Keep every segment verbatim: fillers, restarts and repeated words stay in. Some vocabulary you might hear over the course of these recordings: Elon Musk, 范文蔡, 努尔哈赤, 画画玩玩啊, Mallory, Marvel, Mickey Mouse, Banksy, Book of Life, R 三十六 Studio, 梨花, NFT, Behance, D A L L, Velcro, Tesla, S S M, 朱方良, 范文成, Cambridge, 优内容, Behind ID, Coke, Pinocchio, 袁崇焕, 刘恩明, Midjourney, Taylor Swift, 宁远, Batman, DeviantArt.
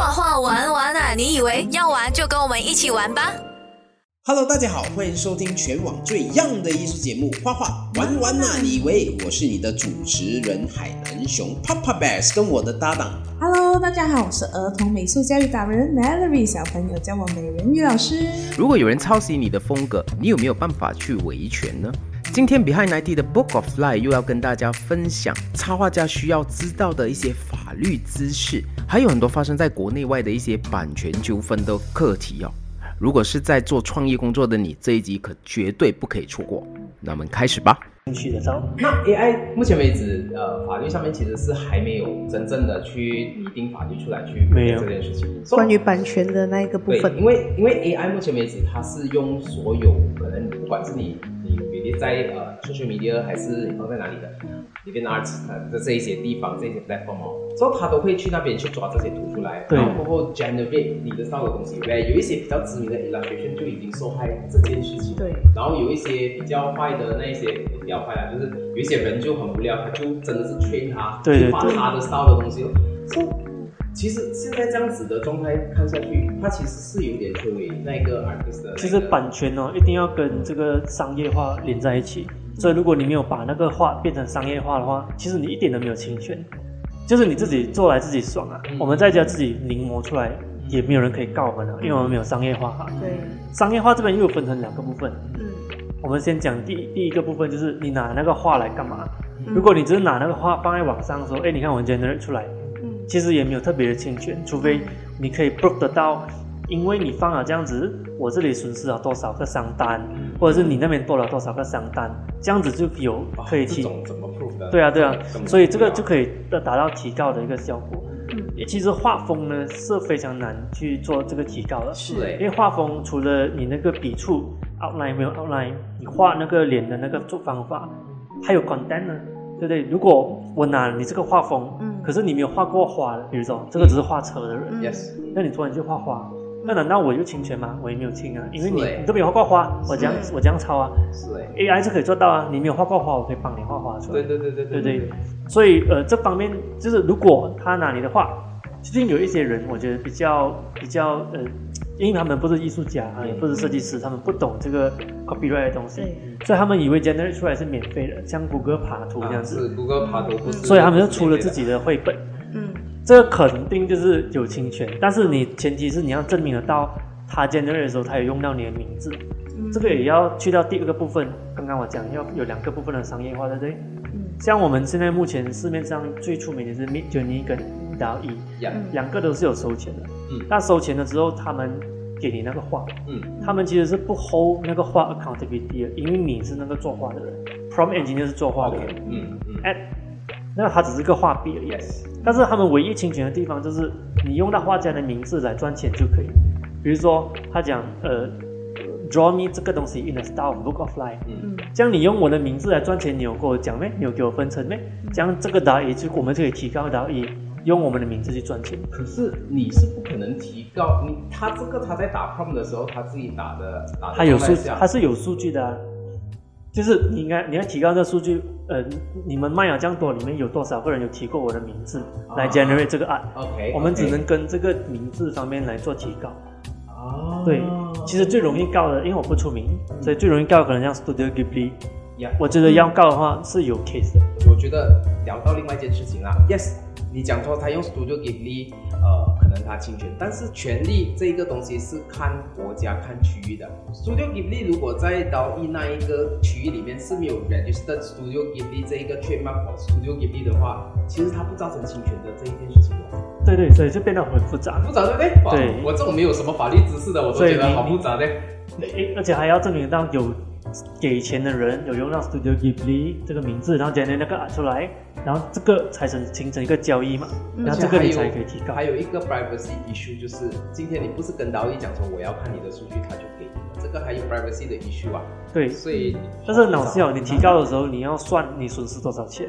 画画玩玩啊，你以为要玩就跟我们一起玩吧。Hello， 大家好，欢迎收听全网最样的艺术节目《画画玩玩啊，你以为》，我是你的主持人海南熊 Papa Bears， 跟我的搭档。Hello， 大家好，我是儿童美术教育达人 Mallory， 小朋友叫我美人鱼老师。如果有人抄袭你的风格，你有没有办法去维权呢？今天 Behind I D 的 Book of Life 又要跟大家分享插画家需要知道的一些法律知识，还有很多发生在国内外的一些版权纠纷的课题哦。如果是在做创意工作的你，这一集可绝对不可以错过。那我们开始吧。那 A I 目前为止，呃，法律上面其实是还没有真正的去拟定法律出来去没有这件事情。So, 关于版权的那一个部分，因为因为 A I 目前为止它是用所有可能，不管是你你比如在呃 social media 还是你放在哪里的 DeviantArt 的、呃、这一些地方这一些 platform 哦，所以它都会去那边去抓这些图出来，然后过后 generate 你的上的东西。对，有一些比较知名的 illustration 就已经受害这件事情。对，然后有一些比较坏的那一些比较。就是有一些人就很无聊，他就真的是吹他，去画他的style的东西。所以其实现在这样子的状态看下去，它其实是有点作为那个 artist 的、那个。其实版权哦，一定要跟这个商业化连在一起。所以如果你没有把那个画变成商业化的话，其实你一点都没有侵权，就是你自己做来自己爽啊。嗯、我们在家自己临摹出来，也没有人可以告我们了，因为我们没有商业化。对，商业化这边又分成两个部分。嗯，我们先讲 第, 第一个部分，就是你拿那个画来干嘛、嗯、如果你只是拿那个画放在网上说，哎，你看我 generate 出来、嗯、其实也没有特别的侵权，除非你可以 prove 得到，因为你放了这样子，我这里损失了多少个商单，或者是你那边多了多少个商单，这样子就有可以提、啊、这种怎么 prove 的？对啊对啊，所以这个就可以达到提高的一个效果。其实画风呢是非常难去做这个提高的，是因为画风除了你那个笔触 outline 没有 outline， 你画那个脸的那个做方法，还有 content 呢，对不对？如果我拿你这个画风、嗯、可是你没有画过花，比如说这个只是画车的人、嗯、那你突然就画花，那难道我又侵权吗？我也没有侵啊，因为 你, 你都没有画过花，我这样我这样抄啊，是 A I 是可以做到啊，你没有画过花，我可以帮你画花出来。对对对对对 对, 对, 对, 对。所以呃，这方面就是如果他拿你的画，最近有一些人我觉得比较比较呃，因为他们不是艺术家，也不是设计师，他们不懂这个 copyright 的东西，所以他们以为 generate 出来是免费的，像谷歌爬图这样子。啊、是谷歌爬图不是。所以他们就出了自己的绘本。这个肯定就是有侵权，但是你前提是你要证明得到他 generate 的时候他有用到你的名字、嗯、这个也要去到第二个部分。刚刚我讲要有两个部分的商业化，对不对、嗯、像我们现在目前市面上最出名的是 Midjourney 跟 D A L L 一、嗯、两个都是有收钱的、嗯、但收钱了之后他们给你那个画、嗯、他们其实是不 hold 那个画 accountability 的，因为你是那个做画的人， Prompt Engineer 是做画的人、okay, 嗯嗯 At, 那它只是个画笔而已，但是他们唯一侵权的地方就是你用到画家的名字来赚钱就可以。比如说他讲呃 draw me 这个东西 in the style of book of life， 嗯，这样你用我的名字来赚钱，你有跟我讲没？你有给我分成没？这样这个答案就我们就可以提高答案，用我们的名字去赚钱。可是你是不可能提高你他这个他在打 prompt 的时候他自己打的，打的他有数，他是有数据的、啊。就是你应该你要提高这个数据，呃，你们卖了这样多，里面有多少个人有提过我的名字来 generate 这个 art？、啊、okay, 我们只能跟这个名字方面来做提高。啊、对，其实最容易告的，因为我不出名，嗯、所以最容易告的可能像 Studio Ghibli、yeah,。我觉得要告的话是有 case 的。我觉得聊到另外一件事情啦 ，yes， 你讲说他用 Studio Ghibli， 呃，可能他侵权，但是权利这一个东西是看国家、看区域的。Studio Ghibli 如果在D A L L 一那一个区域里面是没有 registered Studio Ghibli 这一个 trademark 或 Studio Ghibli 的话，其实它不造成侵权的这一件事情了。对对，所以就变得很复杂，复杂对不对？对，我这种没有什么法律知识的，我都觉得好复杂的。而且还要证明到有给钱的人有用到 Studio Ghibli 这个名字，然后generate那个art出来，然后这个才形成一个交易嘛，然后这个你才可以提高。还有一个 privacy issue 就是，今天你不是跟D A L L 一讲说我要看你的数据，他就给你了，这个还有 privacy 的 issue 啊。对，所以但是老师哦，你提高的时候你要算你损失多少钱，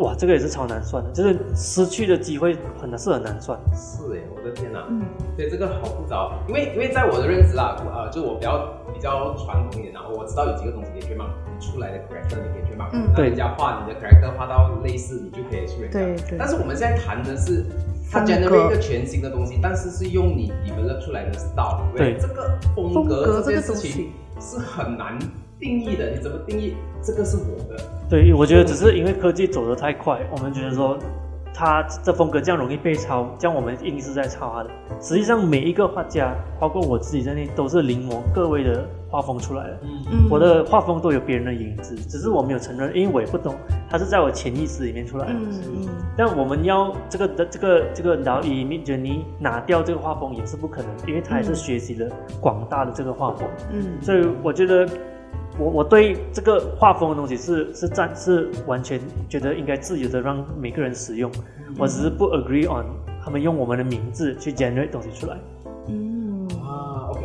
哇，这个也是超难算的，就是失去的机会很难，是很难算。是哎，我的天哪、啊，嗯，对，这个好复杂、哦，因为因为在我的认知啦，呃，就我比较。比较传统一点，然后我知道有几个东西可以trademark，你出来的 character 你可以trademark，嗯，那人家画你的 character 画到类似，你就可以出来。对对。但是我们现在谈的是它 generate 一个全新的东西，但是是用你 develop 出来的 style。对，这个风格这件事情是很难定义的，你怎么定义？这个是我的。对，我觉得只是因为科技走得太快，我们觉得说它这风格这样容易被抄，这样我们硬是在抄它的。实际上每一个画家，包括我自己在内，都是临摹各位的画风出来的。嗯，我的画风都有别人的影子，只是我没有承认，因为我也不懂，它是在我潜意识里面出来的。嗯，但我们要这个这个这个，然后以 Midjourney 拿掉这个画风也是不可能，因为它还是学习了广大的这个画风。嗯，所以我觉得。我我对这个画风的东西是是暂是完全觉得应该自由的让每个人使用，嗯、我只是不 agree on 他们用我们的名字去 generate 东西出来。嗯啊 ，OK，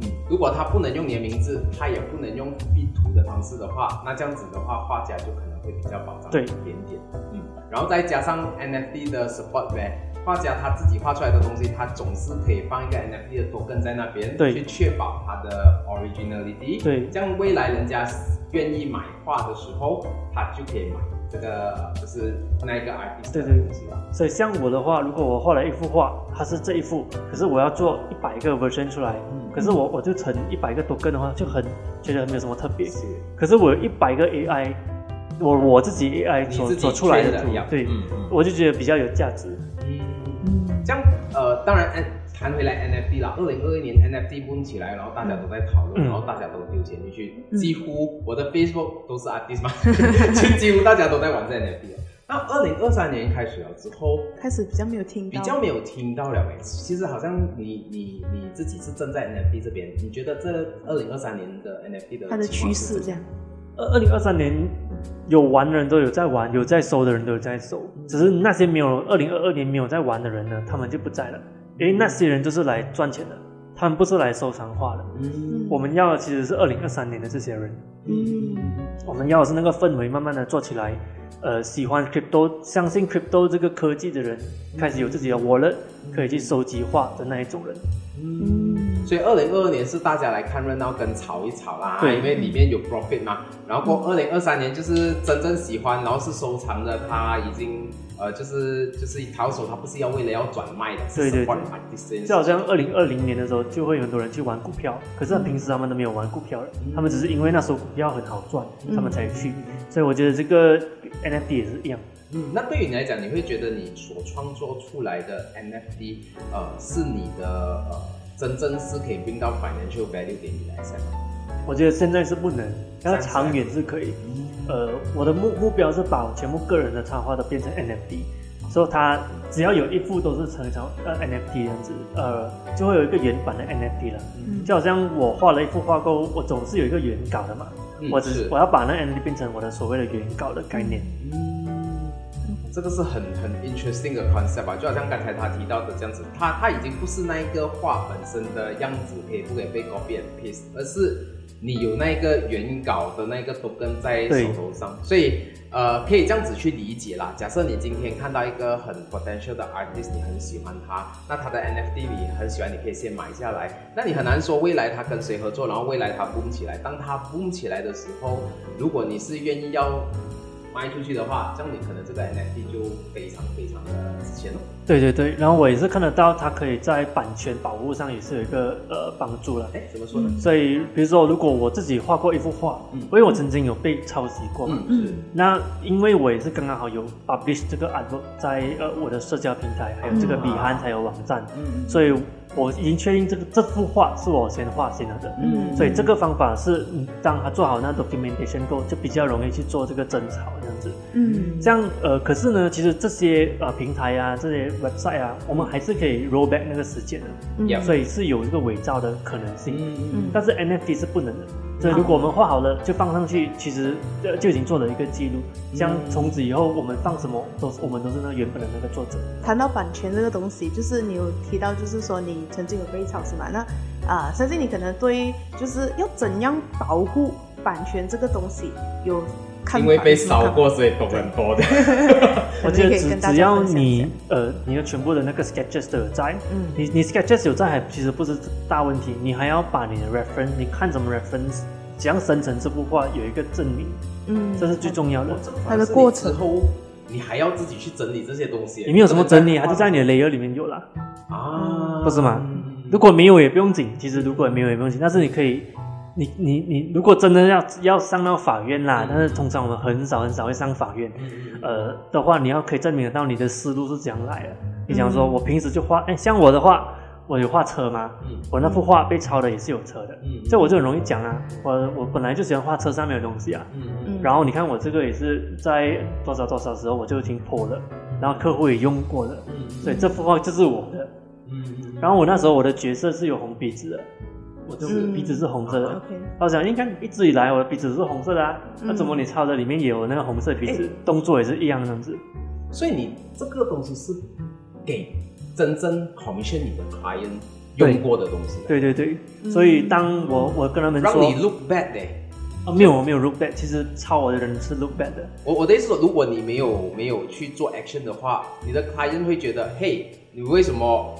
嗯，如果他不能用你的名字，他也不能用壁图的方式的话，那这样子的话，画家就可能会比较保障一点点。嗯，然后再加上 N F T 的 support there。画家他自己画出来的东西，他总是可以放一个 N F T 的 token 在那边，去确保他的 originality。对，这样未来人家愿意买画的时候，他就可以买这个，就是那一个 artist 的东西了。所以像我的话，如果我画了一幅画，它是这一幅，可是我要做一百个 version 出来，嗯、可是我我就存一百个 token 的话，就很觉得没有什么特别。是可是我有一百个 A I， 我我自己 A I 所做出来的图，对、嗯嗯，我就觉得比较有价值。这样，呃，当然，谈回来 N F T 啦，二零二一年 N F T boom 起来，然后大家都在讨论，嗯、然后大家都丢钱进去，嗯、几乎我的 Facebook 都是 artist 嘛，就几乎大家都在玩这 N F T 了。那二零二三年开始了之后，开始比较没有听到，比较没有听到了诶。其实好像你你你自己是站在 N F T 这边，你觉得这二零二三年的 N F T 的它的趋势这样？二零二三年有玩的人都有在玩，有在收的人都有在收，只是那些没有二零二二年没有在玩的人呢，他们就不在了，因为那些人就是来赚钱的，他们不是来收藏画的。嗯、我们要的其实是二零二三年的这些人。嗯，我们要的是那个氛围慢慢的做起来。呃，喜欢 crypto、相信 crypto 这个科技的人，开始有自己的 wallet 可以去收集画的那一种人。嗯。所以二零二二年是大家来看热闹跟炒一炒啦，因为里面有 profit 嘛。然后过二零二三年就是真正喜欢，然后是收藏的，他已经呃就是就是他手他不是要为了要转卖的，是 support artist。就好像二零二零年的时候，就会有很多人去玩股票，可是平时他们都没有玩股票了，嗯、他们只是因为那时候股票很好赚，他们才去。嗯、所以我觉得这个 N F T 也是一样。嗯，那对于你来讲，你会觉得你所创作出来的 N F T 呃是你的呃。真正是可以 bring 到 financial value 给你来噻。我觉得现在是不能，但是长远是可以。呃，我的目目标是把我全部个人的插画都变成 N F T， 所以它只要有一幅都是成长呃 N F T 样子，呃，就会有一个原版的 N F T 了。嗯、就好像我画了一幅画后，我总是有一个原稿的嘛，嗯、我只我要把那 N F T 变成我的所谓的原稿的概念。嗯，这个是很很 interesting 的 concept 吧，就好像刚才他提到的这样子，他他已经不是那一个画本身的样子可以不可以被 copy and paste， 而是你有那个原稿的那个 token 在手头上，所以呃可以这样子去理解啦。假设你今天看到一个很 potential 的 artist， 你很喜欢他，那他的 N F T 你很喜欢，你可以先买下来。那你很难说未来他跟谁合作，然后未来他 boom 起来。当他 boom 起来的时候，如果你是愿意要卖出去的话，这样你可能这个 N F T 就非常非常的值钱了。对对对，然后我也是看得到，它可以在版权保护上也是有一个呃帮助了。哎，怎么说呢？所以比如说，如果我自己画过一幅画，嗯、因为我曾经有被抄袭过嘛，嗯，那因为我也是刚刚好有 publish 这个 artwork 在呃我的社交平台，还有这个 Behance 还有网站，嗯，所以我已经确定这个这幅画是我先画先的，嗯，所以这个方法是，当他做好那 documentation 后，就比较容易去做这个争吵。这样子，嗯，这样呃，可是呢，其实这些呃平台啊，这些 website 啊，我们还是可以 roll back 那个时间的，嗯、所以是有一个伪造的可能性，嗯嗯、但是 N F T 是不能的，所以如果我们画好了就放上去，其实呃就已经做了一个记录，像从此以后我们放什么都是我们都是那原本的那个作者。谈到版权这个东西，就是你有提到，就是说你曾经有被抄袭嘛，那啊、呃，相信你可能对就是要怎样保护版权这个东西有。因为被烧过，所以懂很多的。我觉得 只, 只要你呃，你的全部的那个 sketches 都有在，嗯、你你 sketches 有在还其实不是大问题，你还要把你的 reference， 你看什么 reference， 怎样生成这幅画有一个证明，嗯，这是最重要的。它的过程后你还要自己去整理这些东西。你没有什么整理啊，就在你的 layer 里面有了啊，不是吗？如果没有也不用紧，其实如果没有也不用紧，但是你可以，你你你如果真的要要上到法院啦、嗯，但是通常我们很少很少会上法院，嗯、呃的话你要可以证明得到你的思路是怎样来的。你想说我平时就画，哎，像我的话。我有画车吗？我那幅画被抄的也是有车的，这我就很容易讲啊。我我本来就喜欢画车上面的东西啊。然后你看我这个也是在多少多少时候我就已经po了，然后客户也用过了，所以这幅画就是我的。然后我那时候我的角色是有红鼻子的，我就鼻子是红色的。我想，你看一直以来我的鼻子是红色的啊，那怎么你抄的里面也有那个红色鼻子，动作也是一样的样子。所以你这个东西是给真正 commission 你的 client 用过的东西，对对对、嗯、所以当我我跟他们说让你 look bad 的、欸哦、没有我没有 look bad， 其实抄我的人是 look bad 的。 我, 我的意思说如果你没有没有去做 action 的话，你的 client 会觉得嘿，你为什么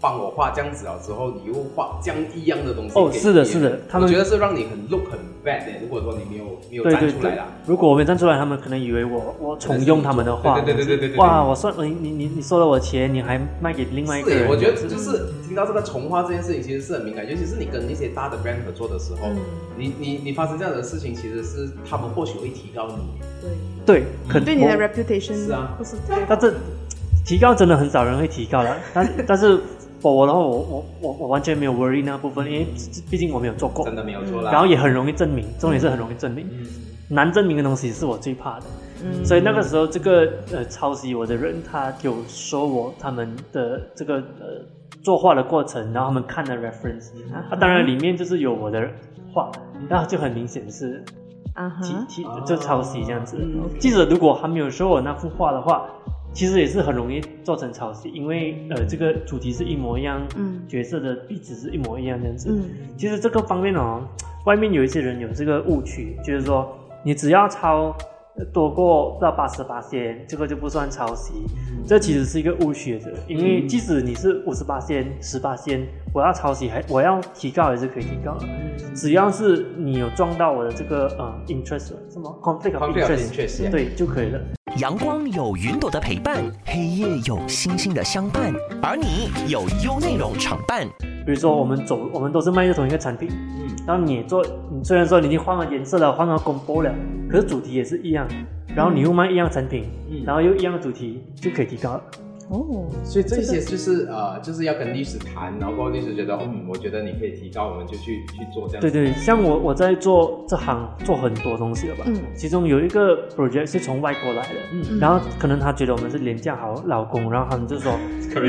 帮我画这样子了之后你又画这样一样的东西给你、哦、是的是的，他们我觉得是让你很 look 很 bad 的、欸、如果说你没有没有站出来啦，对对对，如果我没站出来他们可能以为我我重用他们的画，对对对对对对，哇我算你你你收了我钱你还卖给另外一个人。是我觉得就是听到这个重画这件事情其实是很敏感，尤其是你跟一些大的 brand 合作的时候、嗯、你你你发生这样的事情其实是他们或许会提高你，对对可能对你的 reputation 是啊，不是但是提高真的很少人会提高啦但但是我的话我我我我完全没有 worry 那部分，因为毕竟我没有做过，真的没有做啦。然后也很容易证明，重点是很容易证明，嗯、难证明的东西是我最怕的。嗯、所以那个时候，这个呃抄袭我的人，他有说我他们的这个呃作画的过程，然后他们看的 reference， 啊，当然里面就是有我的画，然后就很明显是。啊、uh-huh. 哈，就抄袭这样子。Uh-huh. Okay. 记者如果还没有说我那幅画的话，其实也是很容易做成抄袭，因为呃，这个主题是一模一样，嗯、角色的壁纸是一模一样这样子、嗯。其实这个方面哦，外面有一些人有这个误区，就是说你只要抄多过到八十八线，这个就不算抄袭、嗯。这其实是一个误区的，因为即使你是五十八线、十八线，我要抄袭还我要提高也是可以提高的。只要是你有撞到我的这个呃 interest 什么 conflict of interest， 对、yeah. 就可以了。阳光有云朵的陪伴，黑夜有星星的相伴，而你有优内容常伴。比如说我们走，我们都是卖同一个产品，嗯，然后你做，你虽然说你已经换了颜色了，换了公布了，可是主题也是一样，然后你又卖一样产品，嗯、然后又一样的主题就可以提高了。哦，所以这些就是呃，就是要跟律师谈，然后律师觉得，嗯，我觉得你可以提高，我们就去去做这样。对对，像我我在做这行做很多东西了吧，嗯，其中有一个 project 是从外国来的，嗯，然后可能他觉得我们是廉价好老公，然后他们就说，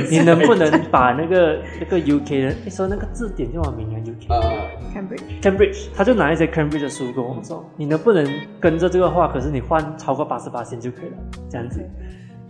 你能不能把那个那个 U K 人，一说那个字典叫什么名啊 ？U K 呃 ，Cambridge Cambridge， 他就拿一些 Cambridge 的书跟我们说，你能不能跟着这个话，可是你换超过八十八线就可以了，这样子。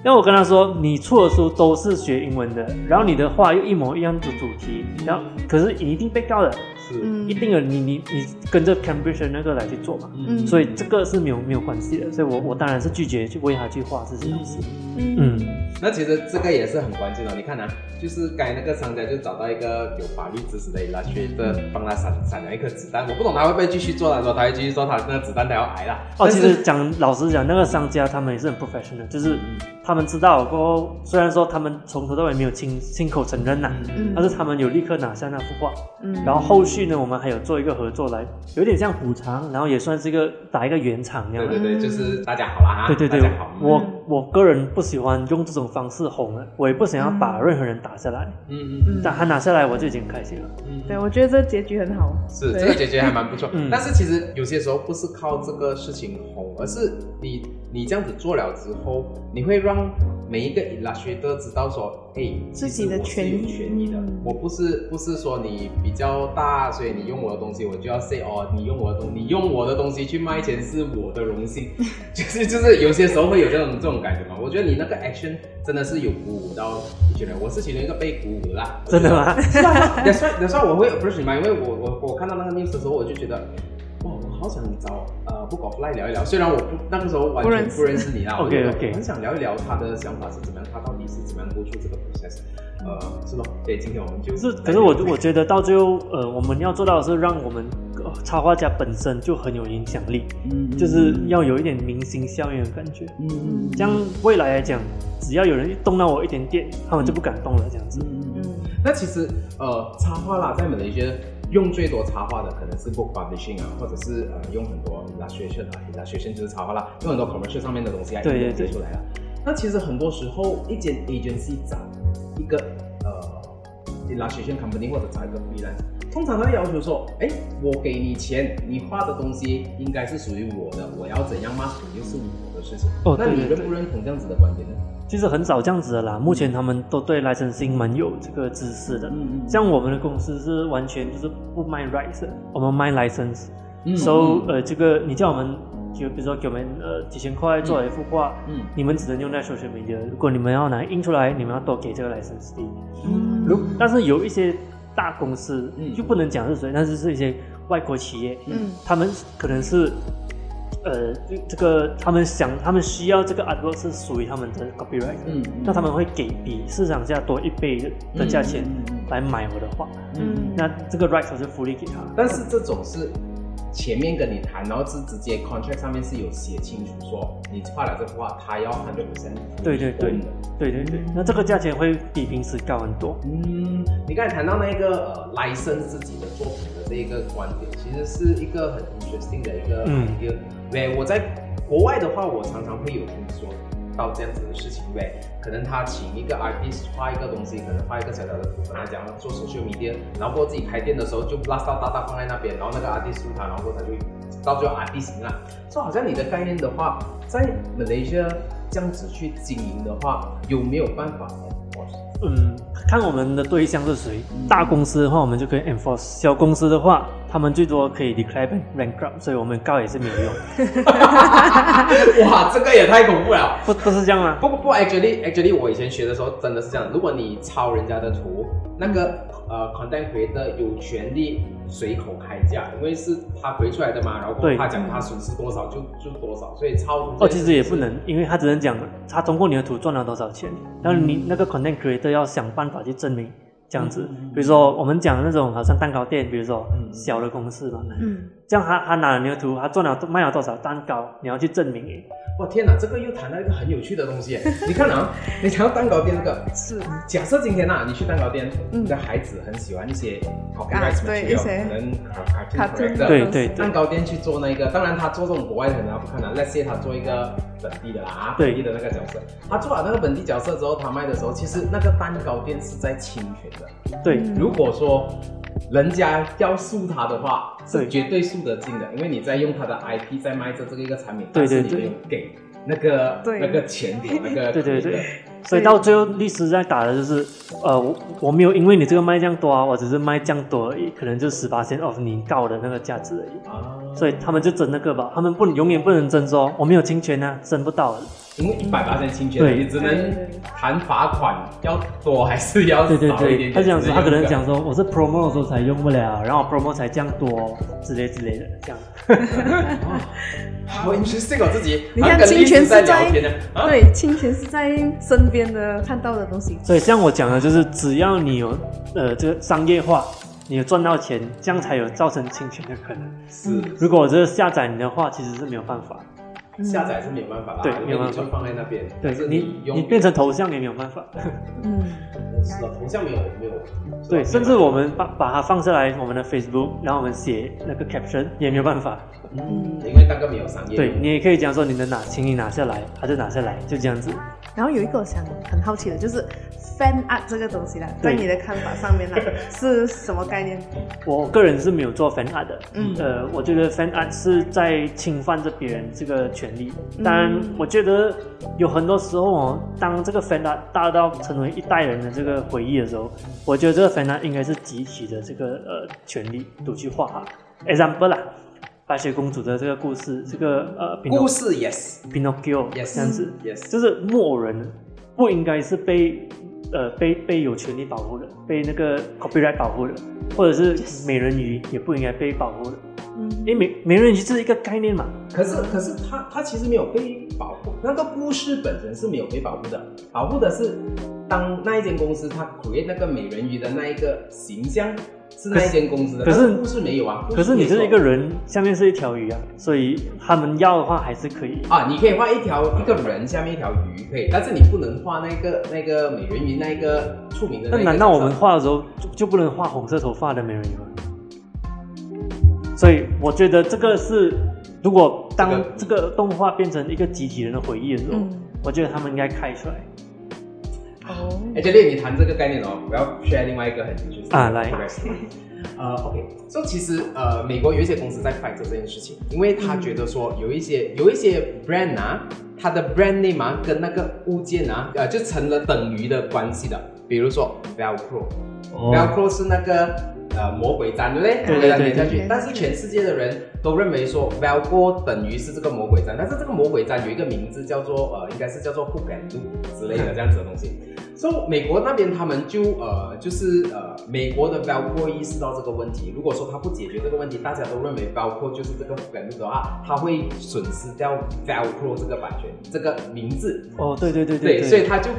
因为我跟他说，你出的书都是学英文的，然后你的话又一模一样的主题，然后可是你一定被告的，是、嗯、一定有你你你跟着 Cambridge 那个来去做嘛，嗯、所以这个是没有没有关系的，所以我我当然是拒绝去为他去画这些东西。嗯，那其实这个也是很关键的，你看啊，就是刚才那个商家就找到一个有法律知识的 illustrator， 帮他闪闪了一颗子弹，我不懂他会不会继续做，他说他会继续做，他那个子弹他要挨啦。哦，其实讲老实讲，那个商家他们也是很 professional， 就是。嗯他们知道过后，虽然说他们从头到尾没有 亲, 亲口承认呐、啊嗯，但是他们有立刻拿下那幅画、嗯。然后后续呢，我们还有做一个合作来，有点像补偿，然后也算是一个打一个圆场那样。对对对，就是大家好啦。对对对，我、嗯、我个人不喜欢用这种方式哄了，我也不想要把任何人打下来。嗯嗯，但他拿下来我就已经很开心了。嗯，对，我觉得这结局很好。是，这个结局还蛮不错、嗯。但是其实有些时候不是靠这个事情哄，而是你你这样子做了之后，你会让。让每一个 illustrator 知道说，哎，自己的权益，权益的，我不是不是说你比较大，所以你用我的东西，我就要 say 哦，你用我的东，你用我的东西去卖钱是我的荣幸，就是就是有些时候会有这种这种感觉嘛。我觉得你那个 action 真的是有鼓舞到你觉得我是其中一个被鼓舞的啦。真的吗？是啊，那算那算我会 approach 你嘛，因为我我我看到那个 news 的时候，我就觉得。好想你找呃 Book of Life 聊一聊，虽然我不那个时候完全不认识你啦， OK OK， 很想聊一聊他的想法是怎么样，他到底是怎么样过去这个 process， 呃，是咯，对，今天我们就是，可是我我觉得到最后，呃，我们要做到的是让我们插画家本身就很有影响力，嗯，就是要有一点明星效应的感觉，嗯，这样未来来讲，只要有人动到我一点点，他们就不敢动了，这样子。嗯，那其实呃，插画啦，在马来西亚用最多插画的可能是 book publishing 啊，或者是呃用很多 illustration 啊 ，illustration 就是插画啦，用很多 commercial 上面的东西来堆叠出来了。那其实很多时候，一间 agency 找一个呃 illustration company 或者找一个 freelance。通常他要求说，哎，我给你钱，你画的东西应该是属于我的，我要怎样 master 就是我的事情。哦，那你认不认同这样子的观点呢？其实很少这样子的啦，目前他们都对 licensing 蛮有这个知识的。嗯嗯。像我们的公司是完全就是不卖 rights， 我们卖 license。嗯。所以呃，这个你叫我们，就比如说给我们呃几千块做一幅画，嗯，你们只能用在 social media。如果你们要拿印出来，你们要多给这个 license fee。嗯。如但是有一些大公司就不能讲是谁，但是是一些外国企业，嗯，他们可能是，呃，这个他们想他们需要这个 artwork 是属于他们的 copyright， 嗯，那他们会给比市场价多一倍的价钱来买我的画，嗯，那这个 right 是福利给他。但是这种是前面跟你谈，然后是直接 contract 上面是有写清楚说你画了这幅画，他要 百分之百 对对对对对对，那这个价钱会比平时高很多。嗯，你刚才谈到那个呃 license 自己的作品的这一个观点，其实是一个很 interesting 的一个 idea。嗯。我在国外的话，我常常会有听说到这样子的事情，因为可能他请一个 artist 画一个东西，可能画一个小小的图，跟他讲做 social media， 然后过自己开店的时候就 blast 到大大放在那边，然后那个 artist 出他，然后他就到最后 artist 赢了。所以好像你的概念的话，在 Malaysia 这样子去经营的话，有没有办法 enforce？ 嗯，看我们的对象是谁。大公司的话，我们就可以 enforce； 小公司的话，他们最多可以 declare bankrupt， 所以我们告也是没有用。哇，这个也太恐怖了！不，不是这样吗？不不 actually, actually 我以前学的时候真的是这样。如果你抄人家的图，那个呃 content creator 有权利随口开价，因为是他回出来的嘛，然后他讲他损失多少就就多少，所以抄图。哦，其实也不能，因为他只能讲他通过你的图赚了多少钱，然后你那个 content creator 要想办法去证明。这样子，比如说我们讲那种好像蛋糕店，比如说小的公司嘛，嗯，这样他他拿了你的图，他赚了卖了多少蛋糕，你要去证明。哇，天哪，这个又谈到一个很有趣的东西。你看啊，你讲到蛋糕店这个，是假设今天啊，你去蛋糕店，嗯，你的孩子很喜欢一些 copyright material，啊，可能 cartoon character， 对对，蛋糕店去做那一个，当然他做这种国外的人啊不可能 ，let's say 他做一个本地的啦，本地的那个角色，他做了那个本地角色之后，他卖的时候，其实那个蛋糕店是在侵权的。对，如果说人家要诉他的话，是绝对诉得进的，因为你在用他的 I P 在卖着这个产品，但是你没有给那个那个钱给那个，对对对。所以到最后，律师在打的就是，呃，我我没有因为你这个卖这样多啊，我只是卖这样多而已，可能就 百分之十 off 你告的那个价值而已。啊。所以他们就争那个吧，他们不永远不能争说我没有侵权啊，争不到。因为 百分之百 侵权，你只能谈罚款要多还是要少一点点。对对对，他讲说他可能讲说我是 promo 的时候才用不了，然后 promo 才这样多之类之类的这样。好 interesting 哦，自己。你看侵权是在，啊，对，侵权是在身边的看到的东西。所以像我讲的就是，只要你有呃这个商业化。你有赚到钱，这样才有造成侵权的可能。是，如果我这下载你的话，其实是没有办法。下载是没有办法啦，对，没有办法，你就放在那边。对，你 你, 你变成头像也没有办法。嗯，是的，头像没有没有。对，甚至我们把把它放下来，我们的 Facebook， 然后我们写那个 caption 也没有办法。嗯，因为大哥没有商业。对，你也可以讲说你的拿，请你拿下来，他就拿下来，就这样子。然后有一个我想很好奇的就是。fan art 这个东西啦，在你的看法上面啦，是什么概念？我个人是没有做 fan art 的，嗯，呃，我觉得 fan art 是在侵犯着别人这个权利。当然，我觉得有很多时候哦，当这个 fan art 大到成为一代人的这个回忆的时候，我觉得这个 fan art 应该是集体的这个呃权利独去画哈。example 啦。白雪公主的这个故事，这个呃，故事 yes， Pinocchio yes， 这样子 yes， 就是木偶人不应该是被呃，被被有权利保护的，被那个 copyright 保护的，或者是美人鱼也不应该被保护的，嗯，因为美美人鱼就是一个概念嘛。可是可是它它其实没有被保护，那个故事本身是没有被保护的，保护的是当那一间公司它 create 那个美人鱼的那一个形象，是那一间公司的，可是不是没有啊？可是你是一个人，下面是一条鱼啊，所以他们要的话还是可以啊。你可以画一条一个人，下面一条鱼可以，但是你不能画那个那个美人鱼那个出名的那个。那难道我们画的时候 就, 就不能画红色头发的美人鱼吗？所以我觉得这个是，如果当这个动画变成一个集体人的回忆的时候，嗯、我觉得他们应该开出来。哦，哎，杰烈，你谈这个概念哦，我要 share 另外一个很有趣的啊，来，呃 ，OK， 所以其实呃，美国有一些公司在 fight 这件事情，因为他觉得说有一些有一些 brand 啊，它的 brand name 啊跟那个物件啊，呃，就成了等于的关系的，比如说 Velcro，Velcro、哦、是那个。呃，魔鬼毡对不对？魔鬼毡粘下去，但是全世界的人都认为说 Velcro 等于是这个魔鬼毡，但是这个魔鬼毡有一个名字叫做呃，应该是叫做 Coke 之类的这样子的东西。所以、so, 美国那边他们就呃，就是呃，美国的 Velcro 意识到这个问题。如果说他不解决这个问题，大家都认为 Velcro 就是这个 Coke 的话，他会损失掉 Velcro 这个版权这个名字。哦，对对对 对, 对, 对，所以他就。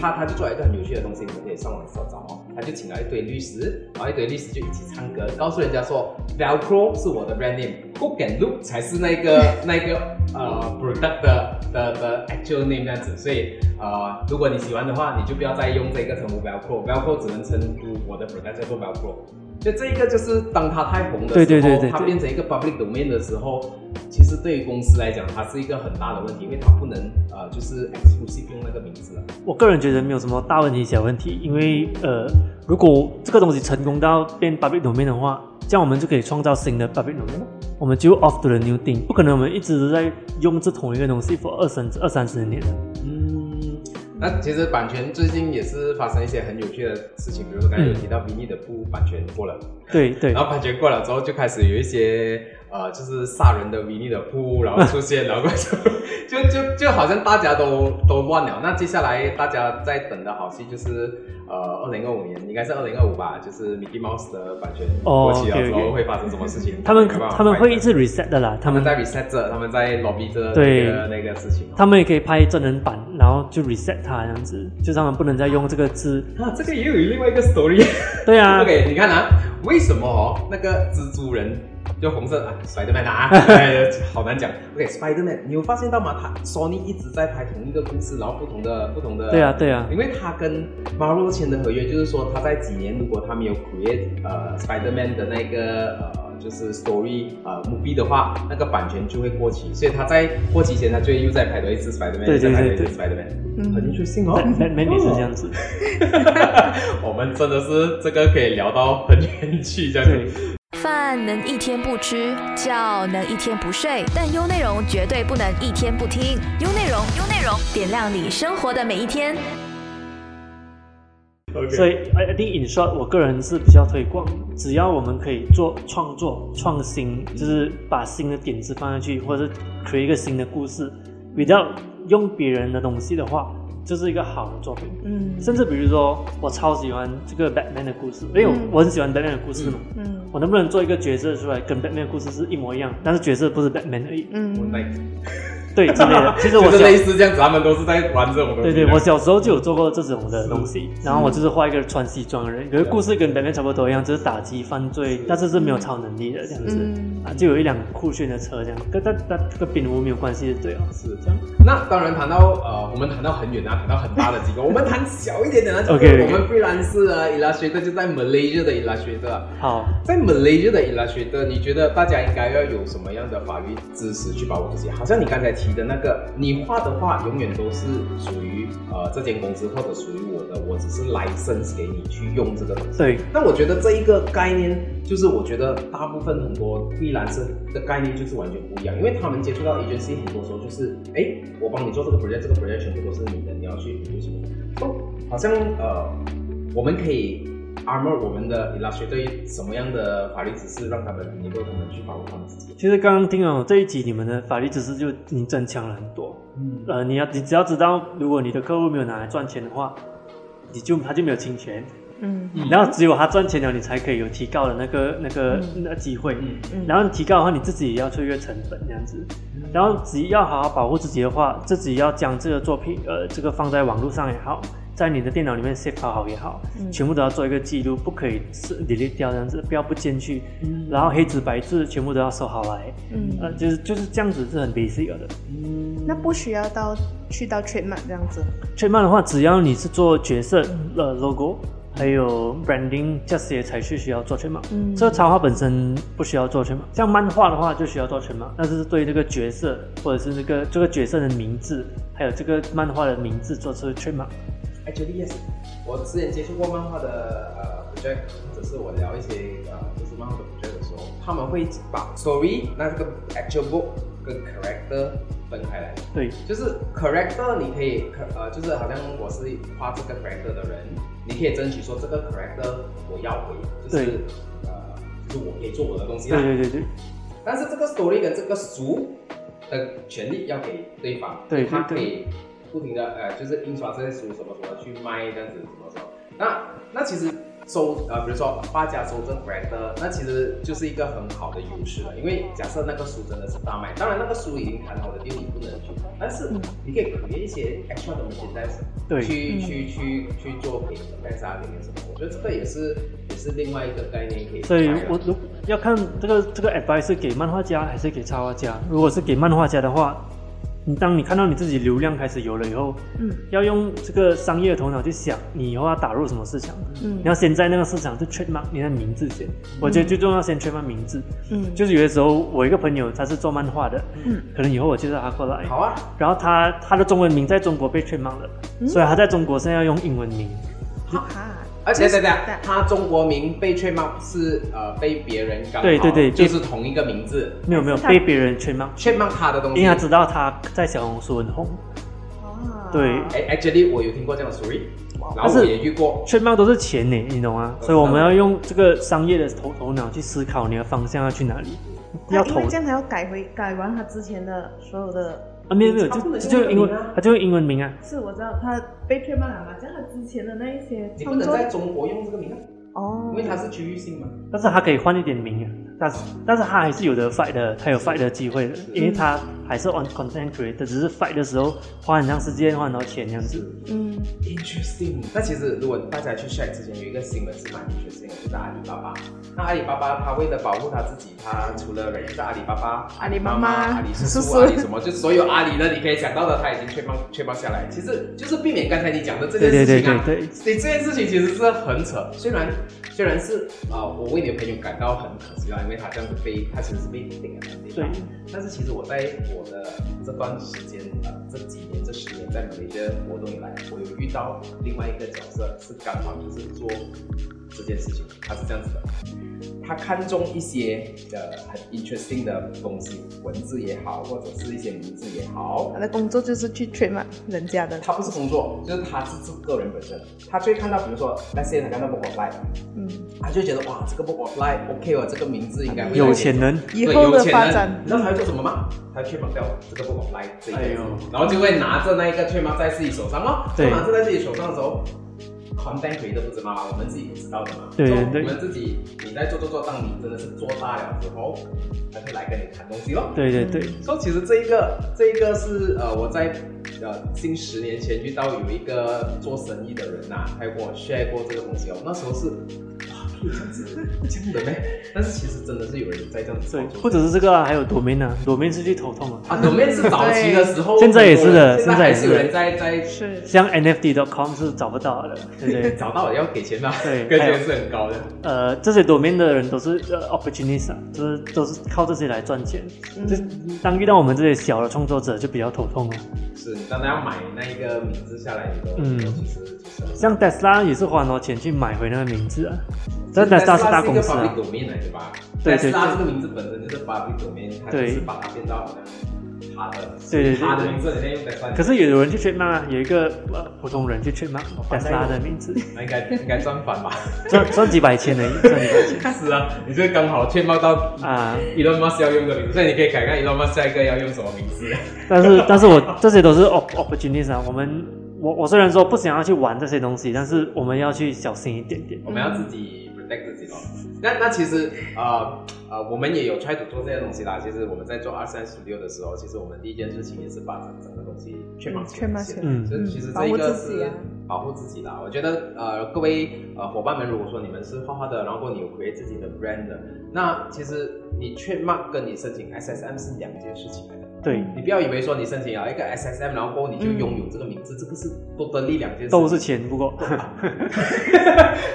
他他就做了一个很有趣的东西，你们可以上网找找哦。他就请了一堆律师，然后一堆律师就一起唱歌，告诉人家说 ，Velcro 是我的 brand name，Coke and Look 才是那个那个呃 product 的的的 actual name 这样子。所以呃，如果你喜欢的话，你就不要再用这个称呼 Velcro，Velcro 只能称呼我的 product 叫做 Velcro。就这一个就是当它太红的时候，对对对对对对，它变成一个 public domain 的时候，其实对于公司来讲，它是一个很大的问题，因为它不能呃，就是 exclusive 用那个名字了。我个人觉得没有什么大问题、小问题，因为呃，如果这个东西成功到变 public domain 的话，这样我们就可以创造新的 public domain， 我们就 off to the new thing， 不可能我们一直在用这同一个东西 for 二三二三十年的。嗯，那其实版权最近也是发生一些很有趣的事情，比如说刚才有提到 Vini 的布版权过了，对对，然后版权过了之后就开始有一些呃，就是杀人的 Vini 的布，然后出现，然后就就就好像大家都都乱了。那接下来大家在等的好戏就是呃，二零二五年应该是二零二五吧，就是 Mickey Mouse 的版权过期了之后、oh, okay, okay. 会发生什么事情？他们他们会一直 reset 的啦，他们在 reset 着，他们在 lobby 着那个那个事情、哦。他们也可以拍真人版，然后就 reset。他这样子，就是他们不能再用这个字啊，这个也有另外一个 story。对啊 ，OK， 你看啊，为什么哦那个蜘蛛人就红色啊 ，Spiderman 啊，哎、好难讲。OK，Spiderman，、okay, 你有发现到吗？他 Sony 一直在拍同一个故事，然后不同的不同的。对啊，对啊，因为他跟 Marvel 签的合约就是说，他在几年如果他没有 create 呃 Spiderman 的那个呃就是 story 呃 movie 的话，那个版权就会过期，所以他在过期前他就会又再拍多一次 Spiderman， 对对对对再拍多一次 Spiderman。很有趣哦 ，Batman 也是这样子。我们真的是这个可以聊到很远去这样子。饭能一天不吃，觉能一天不睡，但优内容绝对不能一天不听。优内容，优内容，点亮你生活的每一天。Okay. 所以 I think in short， 我个人是比较推广，只要我们可以做创作、创新，就是把新的点子放上去，或者是 create 一个新的故事，比较。用别人的东西的话，就是一个好的作品。嗯，甚至比如说，我超喜欢这个 Batman 的故事，因为我很喜欢 Batman 的故事嘛。嗯，嗯我能不能做一个角色出来，跟 Batman 的故事是一模一样，但是角色不是 Batman 而已。嗯，对之类的。其实我就是类似这样子，他们都是在玩这种东西。对对，我小时候就有做过这种的东西。然后我就是画一个穿西装的人，可是故事跟 Batman 差不多一样，就是打击犯罪，但是是没有超能力的这样子。嗯啊、就有一辆酷炫的车这样，跟但但这个蝙蝠没有关系的，对啊，是这样。那当然谈到呃，我们谈到很远啊，谈到很大的机构，我们谈小一点点啊。OK， 我们 freelancer 啊 ，illustrator 就在 Malaysia 的 illustrator、啊。好，在 Malaysia 的 illustrator， 你觉得大家应该要有什么样的法律知识去保护自己？好像你刚才提的那个，你画的画永远都是属于呃这间公司或者属于我的，我只是 license 给你去用这个东西。对。那我觉得这一个概念，就是我觉得大部分很多 freelancer但是的概念就是完全不一样，因为他们接触到 agency 很多时候就是，哎，我帮你做这个 project， 这个 project 全部都是你的，你要去做什么？哦，好像呃，我们可以 armor 我们的 illustrator 什么样的法律知识，让他们能够他们去保护他们自己。其实刚刚听了这一集，你们的法律知识就已经增强了很多。嗯，呃，你要你只要知道，如果你的客户没有拿来赚钱的话，你就他就没有侵权。嗯，然后只有他赚钱了，你才可以有提高的那个那个、嗯、那机会。嗯嗯、然后提高的话，你自己也要超越成本这样子。然后只要好好保护自己的话，自己要将这个作品，呃，这个放在网络上也好，在你的电脑里面 save 好也好、嗯、全部都要做一个记录，不可以 delete 掉这样子，不要不进去、嗯、然后黑纸白字全部都要收好来、嗯呃、就是就是这样子是很 basic 的、嗯、那不需要到去到 trademark 这样子 trademark 的话，只要你是做角色、呃、logo 还有 branding 这些才是需要做 trademark、嗯、这插画本身不需要做 trademark， 像漫画的话就需要做 trademark， 但是对这个角色或者是、那个、这个角色的名字还有这个漫画的名字做出 trademark。Actually yes， 我之前接触过漫画的呃 project， 或者是我聊一些呃就是漫画的 project 的时候，他们会把 story 那这个 actual book 跟 character 分开来。对，就是 character 你可以呃就是好像我是画这个 character 的人，你可以争取说这个 character 我要回，就是呃就是我可以做我的东西啦。对对对对。但是这个 story 跟这个书的权利要给对方，对，他可以不停的呃，就是印刷这些书什么什么去卖这样子什么什么，那那其实收呃，比如说大家收这 brand， 那其实就是一个很好的优势了。因为假设那个书真的是大卖，当然那个书已经谈好的店你不能去，但是你可以考虑一些 extra 的 merchandise， 对，去去去去做品牌啊，里面什么，我觉得这个也是也是另外一个概念可以。所以我要看这个这个 advice 是给漫画家还是给插画家。如果是给漫画家的话，你当你看到你自己流量开始有了以后，嗯，要用这个商业的头脑去想你以后要打入什么市场，嗯，你要先在那个市场去 trademark 你的名字先，嗯，我觉得最重要先 trademark 名字，嗯，就是有的时候我一个朋友他是做漫画的，嗯，可能以后我介绍他过来，好啊，然后他他的中文名在中国被 trademark 了，嗯，所以他在中国现在要用英文名，好啊。而且对对，他中国名被 trademark 是呃被别人刚好，对对对，就是同一个名字，没有没有被别人 trademark trademark 他的东西，因为他知道他在小红书很红。啊，对，哎 ，actually 我有听过这样的 story， 然后我也遇过。trademark 都是钱呢，你懂吗？所以我们要用这个商业的头头脑去思考你的方向要去哪里。要投，因为这样他要改回改完他之前的所有的。啊，没有没有，就就英文，他就用英文名啊。是，我知道他被推翻了嘛，像他之前的那一些。你不能在中国用这个名啊。哦。因为他是区域性嘛。但是他可以换一点名啊，但是但是他还是有的 fight 的，他有 fight 的机会的，因为他还是 on content creator， 只是 fight 的时候花很长时间，花很多钱这样子。嗯 ，interesting。那其实如果大家去 check 之前有一个新闻是蛮 interesting 的，就是阿里巴巴。那阿里巴巴他为了保护他自己，他除了人是阿里巴巴、阿里妈妈、阿里叔叔、阿里什么，就所有阿里的你可以想到的，他已经确保确保下来。其实就是避免刚才你讲的这件事情啊。对对对对对。你这件事情其实是很扯，虽然虽然是啊，呃，我为你的朋友感到很可惜啊，因为他这样子被他其实是被顶顶的。对。但是其实我在我的这段时间啊，呃，这几年这十年在马来西亚活动以来，我有遇到另外一个角色，是刚好就是做这件事情，他是这样子的，他看中一些的很 interesting 的东西，文字也好，或者是一些名字也好。他的工作就是去 trademark 人家的。他不是工作，就是他是个人本身。他最看到，比如说那些人看到 Book of Life， 嗯，他就觉得哇，这个 Book of Life OK 哦，这个名字应该会有潜能，以后的发展。你知道他会做什么吗？他会 trademark 掉这个 Book of Life 这一个，哎，然后就会拿着那一个 trademark 在自己手上咯。对，拿着在自己手上的时候。content creator 不知道嘛，我们自己不知道的嘛。对对对。我们自己，你在做做做，当你真的是做大了之后，他就来跟你谈东西咯。对对对。所以，so, 其实这一个，这一个是呃，我在呃近十年前遇到有一个做生意的人呐，啊，他跟我 share 过这个东西哦。那时候是哇，可以这样子，真的咩？但是其实真的是有人在这样子。对，不只是这个啊，还有 domain 啊 ，domain 是去头痛啊。啊 ，domain 是早期的时候，现在也是的，现在还是有人在在是像 N F T 点 com 是找不到的。对对，找到也要给钱啦，对，跟钱是很高的。呃，这些 domain 的人都是 opportunist，啊，就是都是靠这些来赚钱。嗯，就当遇到我们这些小的创作者，就比较头痛了。是，你当然要买那一个名字下来，你都，嗯，其实其实像 Tesla 也是花很多钱去买回那个名字啊。但 Tesla 是大公司啊，对吧？对对对。Tesla 这个名字本身就是 public domain， 它就是把它变到好像。他的对对对，可是有人去 trademark 啊，有一个，呃、普通人去 trademark Tesla 的名字，那应该应该赚翻吧，赚赚几百千而已，赚几百千。是啊，你就刚好 trademark 到啊 Elon Musk 要用的名字，所以你可以看看 Elon Musk 下一个要用什么名字。但是但是我这些都是 opportunities 啊，我们我我虽然说不想要去玩这些东西，但是我们要去小心一点点，我们要自己 protect 自己咯。那那其实啊。呃呃，我们也有 try to 做这些东西啦。其实我们在做R 三十六 Studio 的时候，其实我们第一件事情也是把整个东西确保起来。嗯，所以其实这一个是保护自己啦。我觉得呃各位呃伙伴们，如果说你们是画画的，然后你有 create 自己的 brand 的，那其实你trademark mark 跟你申请 S S M 是两件事情来的。对，你不要以为说你申请了一个 S S M 然后过后你就拥有这个名字，嗯、这个是都得利两件事，都是钱。不过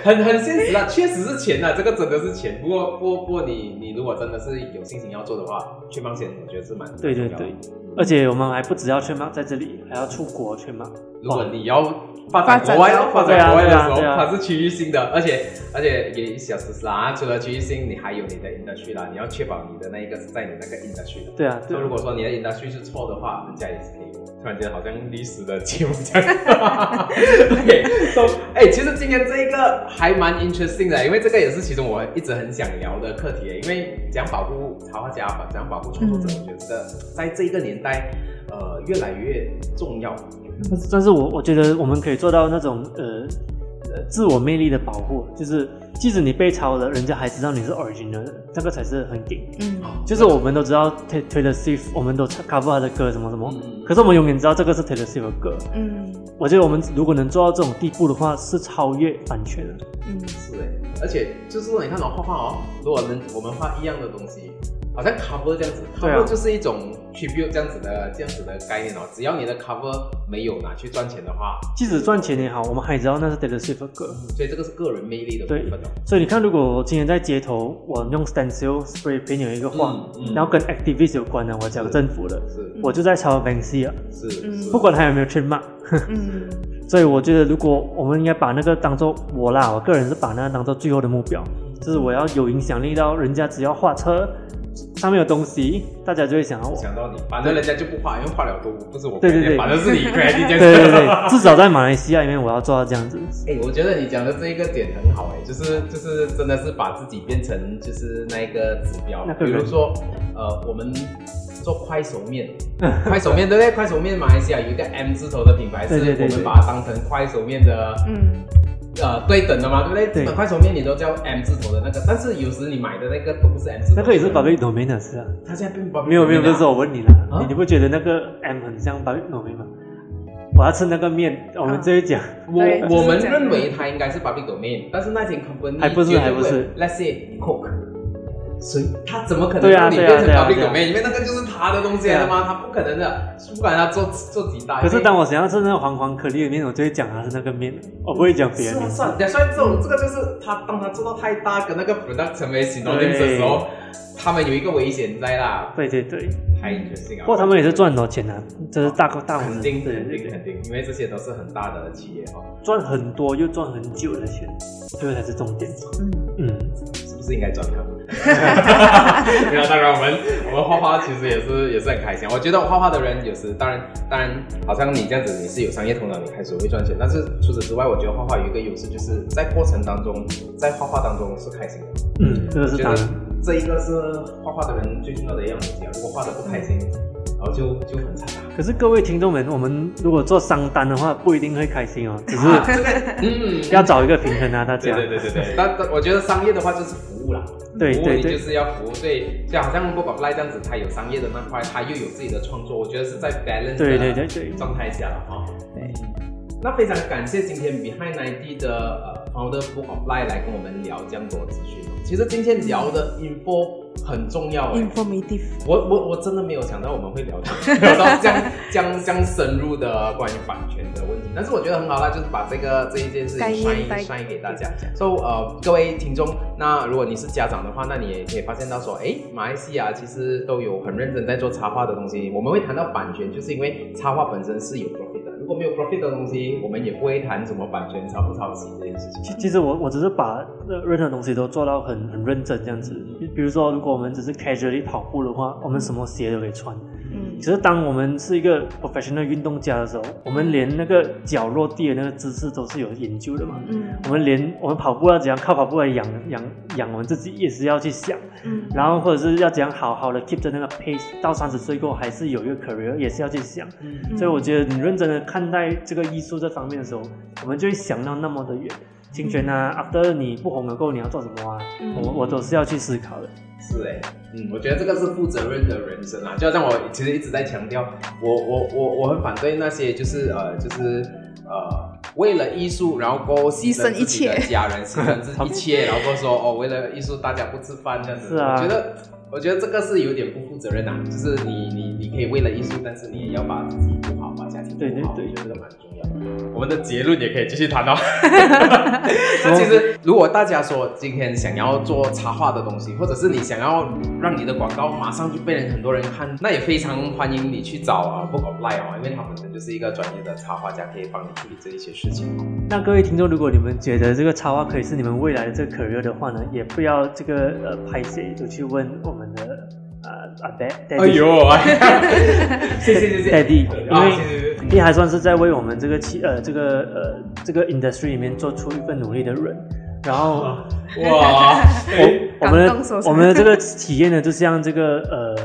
很很现实啦，确实是钱啦，这个真的是钱。不过不过不过你你如果真的是有信心要做的话，去冒险我觉得是蛮对对对。而且我们还不只要圈嘛，在这里还要出国圈嘛。如果你要发展国外，发展国外的时候，啊啊啊、它是区域性的，而且而且也小事啦。除了区域性，你还有你的 industry 啦，你要确保你的那一个是在你那个 industry 的。对啊，所以如果说你的 industry 是错的话，人家也是可以。突然间好像历史的节目这样。OK， so， 哎、欸，其实今天这一个还蛮 interesting 的，因为这个也是其中我一直很想聊的课题，因为讲保护插画家，讲保护创作者，我觉得在这个年代，呃，越来越重要。但是我我觉得我们可以做到那种呃自我魅力的保护，就是即使你被抄了，人家还知道你是 original， 这个才是很顶。嗯，就是我们都知道 Taylor Swift， 我们都 cover 他的歌什么什么，嗯、可是我们永远知道这个是 Taylor Swift 的歌。嗯，我觉得我们如果能做到这种地步的话，是超越版权的。嗯，是哎，而且就是你看我画画哦，如果能我们画一样的东西。好像 cover 这样子 ，cover、啊、就是一种 tribute 这样子的这样子的概念哦。只要你的 cover 没有拿去赚钱的话，即使赚钱也好，我们还知道那是 Taylor Swift 的歌，所以这个是个人魅力的部分、哦、对，所以你看，如果我今天在街头，我用 stencil spray paint 有一个画，嗯嗯、然后跟 activist 有关的，我讲政府的，我就在抄 Banksy 啊，是，是不管他有没有 trademark 、嗯。所以我觉得，如果我们应该把那个当做我啦，我个人是把那个当做最后的目标，就是我要有影响力到人家，只要画车。上面有东西，大家就会想到我，想到你，反正人家就不画，因为画了多，不是我，对对对，反正是你 credit 这样子。对对对，至少在马来西亚里面，我要做到这样子。哎、欸，我觉得你讲的这一个点很好、欸，哎，就是就是真的是把自己变成就是那一个指标，那个、比如说呃，我们做快手面，快手面对不对？快手面马来西亚有一个 M 字头的品牌，是我们把它当成快手面的，嗯。呃，对等的嘛，对不对？对，快手面你都叫 M 字头的那个，但是有时你买的那个都不是 M 字头的。那个也是 public domain 的是啊，它现在并不没有没有，这是我问你了、啊，你不觉得那个 M 很像 public domain 吗？我要吃那个面，我们这一讲，我我们认为它应该是 public domain， 但是那间 company 还不是还不是 ，Let's say Coke， 所以它怎么可能让你变成 public domain？ 因为那个就是它的东西来的嘛，它不可能的，不管它做做几大。可是当我想要吃那个黄黄颗粒的面，我就会讲它是那个面，我不会讲别的面。算，但算这种这个就是它，当它做到太大跟那个 product 成为 synonyms 的时候，他们有一个危险在啦。对对对，太有趣了。不过他们也是赚很多钱啊，这是大个大公司，肯定肯定肯定，因为这些都是很大的企业哦，赚很多又赚很久的钱，这个才是重点。嗯嗯。是应该赚票。没有，当然我们我们画画其实也是也是很开心。我觉得画画的人有时当然当然，好像你这样子你是有商业头脑，你开始会赚钱。但是除此之外，我觉得画画有一个优势，就是在过程当中，在画画当中是开心的。嗯，这个是当然。这一个是画画的人最重要的一样东西啊。如果画的不开心，然后就就很惨啊。可是各位听众们，我们如果做商单的话，不一定会开心哦，只是、啊嗯、要找一个平衡啊，大家。对对对对对。但我觉得商业的话就是服务啦，对对对，服务你就是要服务，所以就好像 Book of Life 这样子，它有商业的那块，它又有自己的创作，我觉得是在 balance 的状态下了哈。对。那非常感谢今天 Behind I D 的呃 Founder Book of Life 来跟我们聊这样多资讯。其实今天聊的 info。很重要、欸、informative 我。我我真的没有想到我们会聊到这样将将深入的关于版权的问题，但是我觉得很好啦，就是把这个这一件事情shine给大家。所以、so, 呃各位听众，那如果你是家长的话，那你也可以发现到说，哎，马来西亚其实都有很认真在做插画的东西。我们会谈到版权，就是因为插画本身是有 profit 的，如果没有 profit 的东西，我们也不会谈什么版权抄不抄袭这件事情。其实我我只是把任何东西都做到很很认真这样子，比如说如果我们只是 casually 跑步的话，我们什么鞋都可以穿。嗯，可是当我们是一个 professional 运动家的时候，我们连那个脚落地的那个姿势都是有研究的嘛。嗯，我们连我们跑步要怎样靠跑步来养养养我们自己也是要去想。嗯，然后或者是要怎样好好的 keep 着那个 pace， 到三十岁过后还是有一个 career 也是要去想。嗯，所以我觉得你认真的看待这个艺术这方面的时候，我们就会想到那么的远。侵权啊 ，after 你不红了过后你要做什么啊？嗯、我我都是要去思考的。是哎、欸，嗯，我觉得这个是负责任的人生啊，就像我其实一直在强调，我我我我很反对那些就是呃就是呃为了艺术然后过牺牲一切家人牺牲一切然后说哦为了艺术大家不吃饭这样子、啊、我觉得我觉得这个是有点不负责任啊，就是你你你可以为了艺术，但是你也要把自己顾好，把家庭顾好，对对对，这个蛮重要的。我们的结论也可以继续谈哦。那其实如果大家说今天想要做插画的东西，或者是你想要让你的广告马上就被人很多人看，那也非常欢迎你去找啊 Book of Life 啊，因为他本身就是一个专业的插画家，可以帮你处理这一些事情。那各位听众，如果你们觉得这个插画可以是你们未来的这个 career 的话呢，也不要这个呃拍摄就去问我们的呃阿 Daddy， 哎呦，谢谢谢谢 Daddy， 因为你还算是在为我们这个呃这个呃这个 industry 里面做出一份努力的人。然后哇，我们的我们的这个体验呢，就像这个呃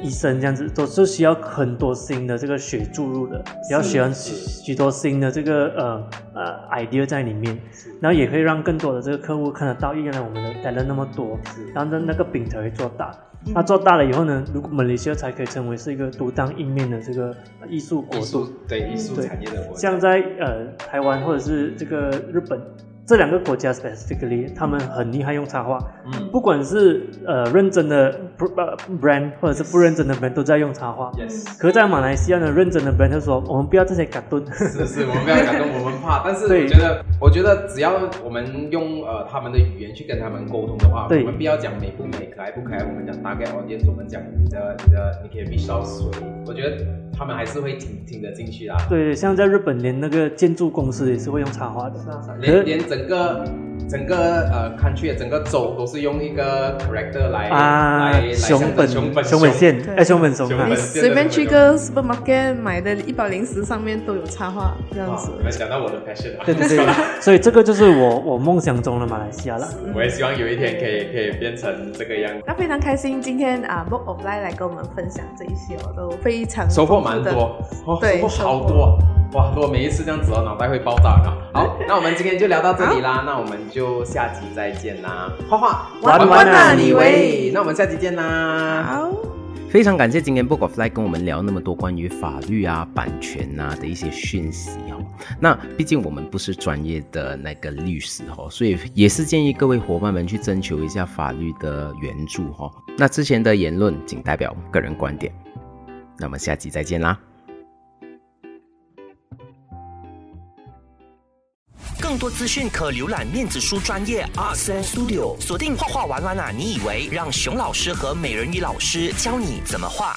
医生这样子，都是需要很多新的这个血注入的，也要学许多新的这个呃呃 idea 在里面，然后也可以让更多的这个客户看得到，原来我们的 talent 那么多，然后那个饼才会做大。那做大了以后呢，如果马来西亚才可以成为是一个独当一面的这个艺术国度，对艺术产业的国度，像在呃台湾或者是这个日本。这两个国家 specifically 他们很厉害用插画、嗯、不管是、呃、认真的 brand 或者是不认真的 brand 都在用插画、yes. 可是在马来西亚呢认真的 brand 就说我们不要这些卡顿，是是我们不要卡顿我们怕但是我觉得我觉得只要我们用、呃、他们的语言去跟他们沟通的话，我们不要讲美不美可爱不可爱，我们讲大概 audience， 我们讲你的你的你可以 reach 到谁，我觉得他们还是会挺挺得进去啦。对，像在日本连那个建筑公司也是会用插画的，连连整个整个呃 country 整个州都是用一个 character 来、啊、来来熊本熊本熊本县哎熊本熊本，你随便去个 supermarket 买的一百零食上面都有插画这样子。你们讲到我的 passion 了，对对对，所以这个就是我我梦想中的马来西亚了。我也希望有一天可以可以变成这个样子。那非常开心今天啊 Book of Life 来跟我们分享这一些，我都非常收获蛮多、哦、对收获好多哇！如果每一次这样子哦，脑袋会爆炸的。好，那我们今天就聊到这里啦，那我们就下集再见啦。画画玩玩啊你喂，那我们下集见啦。好，非常感谢今天 Book of Life 跟我们聊那么多关于法律啊、版权啊的一些讯息哦。那毕竟我们不是专业的那个律师哦，所以也是建议各位伙伴们去征求一下法律的援助哦。那之前的言论仅代表个人观点。那我们下集再见啦。更多资讯可浏览面子书专业 Arts and Studio， 锁定画画玩玩啊你以为，让熊老师和美人鱼老师教你怎么画。